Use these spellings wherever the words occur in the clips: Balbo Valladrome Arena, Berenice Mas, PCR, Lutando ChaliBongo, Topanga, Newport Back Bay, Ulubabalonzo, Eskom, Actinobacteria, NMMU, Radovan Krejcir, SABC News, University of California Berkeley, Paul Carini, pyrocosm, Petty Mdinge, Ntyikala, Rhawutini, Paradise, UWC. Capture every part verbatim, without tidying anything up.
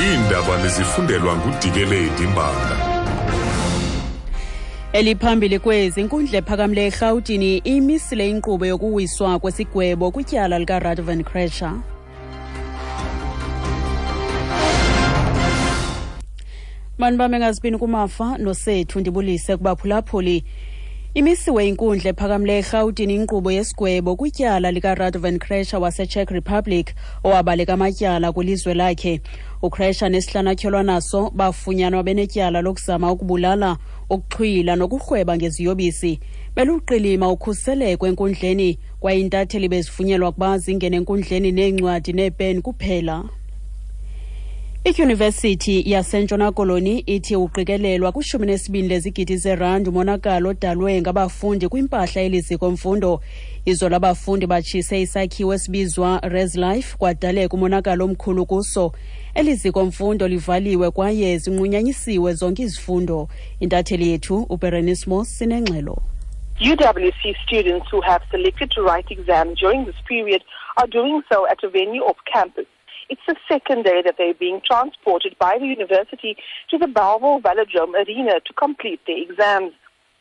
Indaba lizifundelwa nguDikele Dimbanga. Eliphambili kwezinkundla ephakamile eRhawutini imisile inkqubo yokuwiswa kwesigwebo kwityala lika Radovan Krejcir. Manibambe ngazibini kumafa nosethu ndibulise kubaphulaphuli. Imisiwe inkundla ephakamile eRhawutini inkqubo yesigwebo kwityala lika Radovan Krejcir waseCzech Republic owabaleka amatyala kwilizwe lakhe. UKrejcir nesihlangatyelwa naso bafunyanwa benetyala lokuzama ukubulala, ukuxhwila nokurhweba ngeziyobisi. Beluqilima ukhuseleko enkundleni kwayintatheli bezivunyelwa ukuba zingene enkundleni neencwadi nepen kuphela. I-University yaseNtshona Koloni ithi uqikelelwa ku-twelve lezigidi zerandi umonakalo odalwe ngabafundi kwimpahla yeliziko mfundo. Izolo abafundi batshise isakhiwo esibizwa Res Life kwadaleka umonakalo omkhulu kuso. Eliziko mfundo livaliwe kwaye zinqunyanyisiwe zonke izifundo. Intatheli yethu uBerenice Mas sinengxelo. U W C students who have selected to write exams during this period are doing so at a venue off campus. It's the second day that they're being transported by the university to the Balbo Valladrome Arena to complete their exams.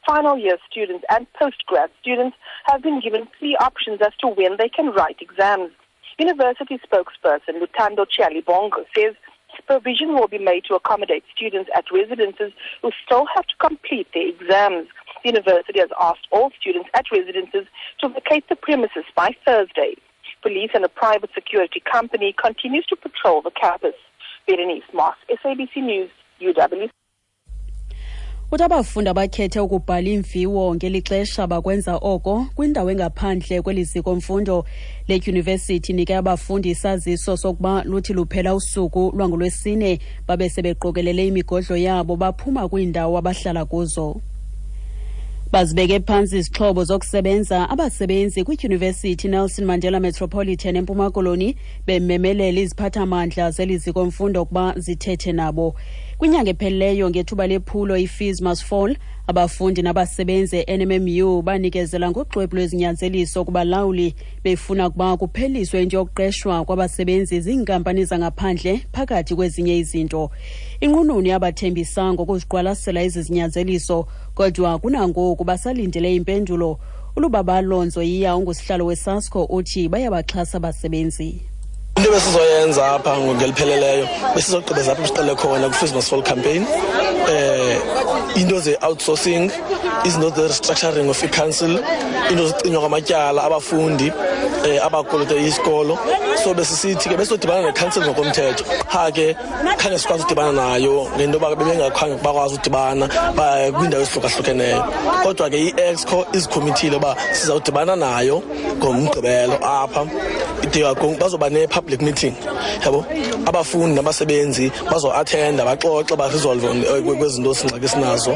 Final year students and postgrad students have been given three options as to when they can write exams. University spokesperson Lutando ChaliBongo says provision will be made to accommodate students at residences who still have to complete their exams. The university has asked all students at residences to vacate the premises by Thursday. Police and a private security company continues to patrol the campus. Berenice Mas, S A B C News, U W C. Utabafundi abakhethe ukubhala imviwo ngelixesha bakwenza oko kwindawo engaphandle kweliziko mfundo. Le University nike abafundi isaziso sokuba luthi luphela usuku lwangolwesine babe sebeqokelele imigodlo yabo baphuma kwindawo abahlala kuzo. Bazibeke phansi izixhobo zokusebenza abasebenzi kwiUniversity Nelson Mandela Metropolitan eMpuma Koloni bememelela iziphathamandla zeliziko mfundo kuba zithethe nabo. Kwinyanga ephelileyo ngethuba lephulo i-fees must fall, abafundi nabasebenze N M M U banikezela ngoxwebhu lwezinyanzeliso kubalawuli befuna ukuba kupheliswe into yokuqeshwa kwabasebenzi zinkampani zangaphandle phakathi kwezinye izinto. Inqununu yabathembisa ngokuziqwalasela izinyanzeliso kodwa kunangoku basalindele impendulo. Ulubabalonzo yiya ongusihlalo weSASCO uthi bayabaxhasa abasebenzi. Into besizoyenza apha ngelipheleleyo besizogqibeza apha isiqale khona ku-Fees Must Fall campaign. Eh into ze outsourcing is not the restructuring of a council. Into zicinwa kwamatyala abafundi eh abakolota isikolo. So besisithi ke besizodibana ne-council ngokomthetho. Ha ke khane sikwazi ukudibana nayo ngento ba bengakwazi bakwazi ukudibana ba kwindawo esihlukahlukeneyo. Kodwa ke i-Exco izikhomitile ba sizawudibana nayo ngomgqibelo apha. Idewa konke bazoba ne public meeting yabo abafundi nabasebenzi bazo attend abaxoxe ba resolve kwezinto singxaki sinazo.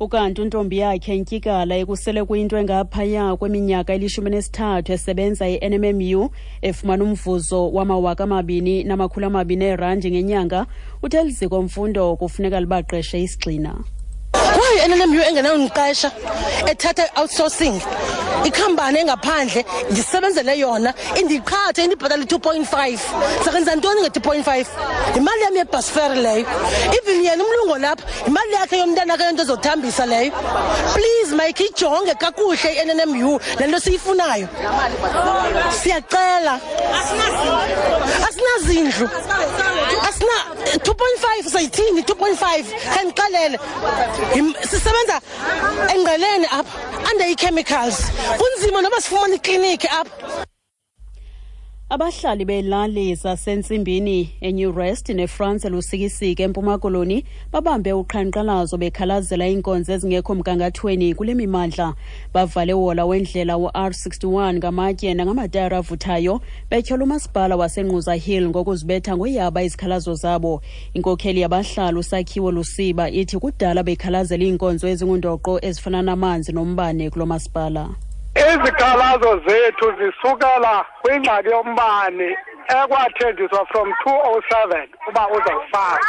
Ukanti intombi yakhe Ntyikala ekusele kwinto engaphaya kweminyaka elishumi nesithathu esebenza eNMMU efumana umvuzo wamawaka amabini namakhulu amabini erandi ngenyanga uteliziko mfundo kufuneka libaqeshe isigcina. Why N M M U engena unqesha ethatha outsourcing? Ikhambane engaphandle ndisebenzele yona indiqhathe indibhatala two point five. Sekenza ntoni nge two point five? Imali yami yebus fare leyo. Even yena umlungu lapha imali yakhe yomntana akhe into ezothambisa leyo. Please make ijonge kakuhle iNMMU lento siyifunayo. Siyacela. Asinazindlu. Asina two point five sayithini two point five kanqalele. Sisebenza engqeleni apha under i-chemicals. Kunzima noba sifumana ikliniki apha. Abahlali belali zasentsimbini eNew Rest neFrance lusikisike eMpuma Koloni babambe uqhankqalazo bekhalazela inkonzo ezingekho mgangathweni kule mimandla. Bavale wola wendlela u-R sixty-one ngamatye nangamatayara avuthayo betyhola umasipala waseNquza Hill ngokuzibetha ngoyaba izikhalazo zabo. Inkokheli yabahlali uSakhiwo Lusiba ithi kudala bekhalazela iinkonzo ezingundoqo ezifana namanzi nombane kulo masipala. Izikhalazo zethu zisukela kwingxaki yombane ekwathenjiswa from two oh seven uba uzawufaka.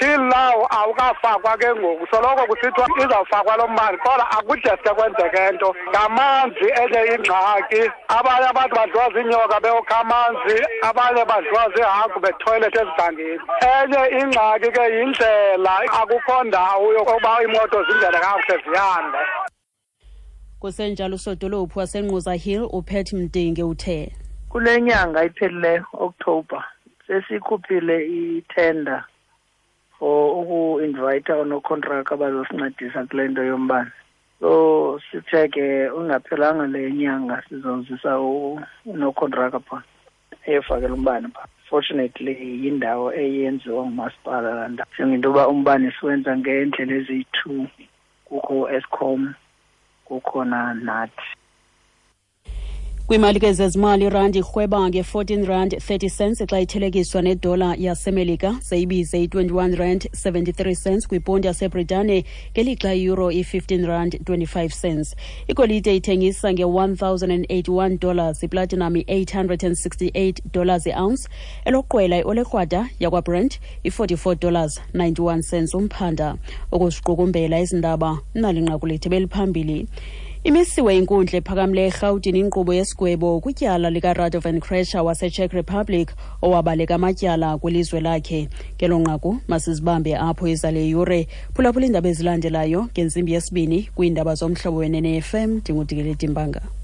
till now awukafakwa ke ngoku soloko kusithwa izawufakwa lo mali kodwa akudeske kwenzeke into ngamanzi enye ingxaki abanye abantu badliwa zinyoka beyokha amanzi abanye badliwa zihagu betoilet ezidangeni enye ingxaki ke yindlela akukho ndawo yokuba imoto zindlela kakuhle zihambe. Kusenjalo usodolophu waseNquza Hill uPetty Mdinge uthe kule nyanga iphelileyo October sesikhuphile itender for uku-invite oonocontract abazosincedisa kule nto yombane. So sithe ke ungaphelanga le nyanga sizozisa unocontract phana eyofakela umbane pha. Fortunately yindawo eyenziwa ngumasipala la ndawo njengoba uba umbane siwenza ngeendlela eziyi-two kukho Eskom kukhona nathi. Kwimali kezezimali irandi irhweba nge fourteen rand thirty cents xa ithelekiswa nedola yaseMelika seyibize i twenty-one rand seventy-three cents kwiponti yaseBritane ngelixa euro i fifteen rand twenty-five cents. Igolide ithengisa nge one thousand eighty-one dollars, iplatinum eight hundred sixty-eight dollars i-ounce, eloqwela iolekrwada yakwaBrent i forty-four dollars ninety-one cents umphanda. Okusiqukumbela izindaba nalinqaku lethu beliphambili. Imisiwe inkundla ephakamileyo eRhawutini inkqubo yesigwebo kwityala likaRadovan Krejcir waseCzech Republic owabaleka amatyala kwilizwe lakhe. Ngelo nqaku masizibambe apho izale yure. Phulaphula iindaba ezilandelayo ngentsimbi yesibini kwiindaba zomhlobo wene ne-F M. NdinguDikile Timbanga.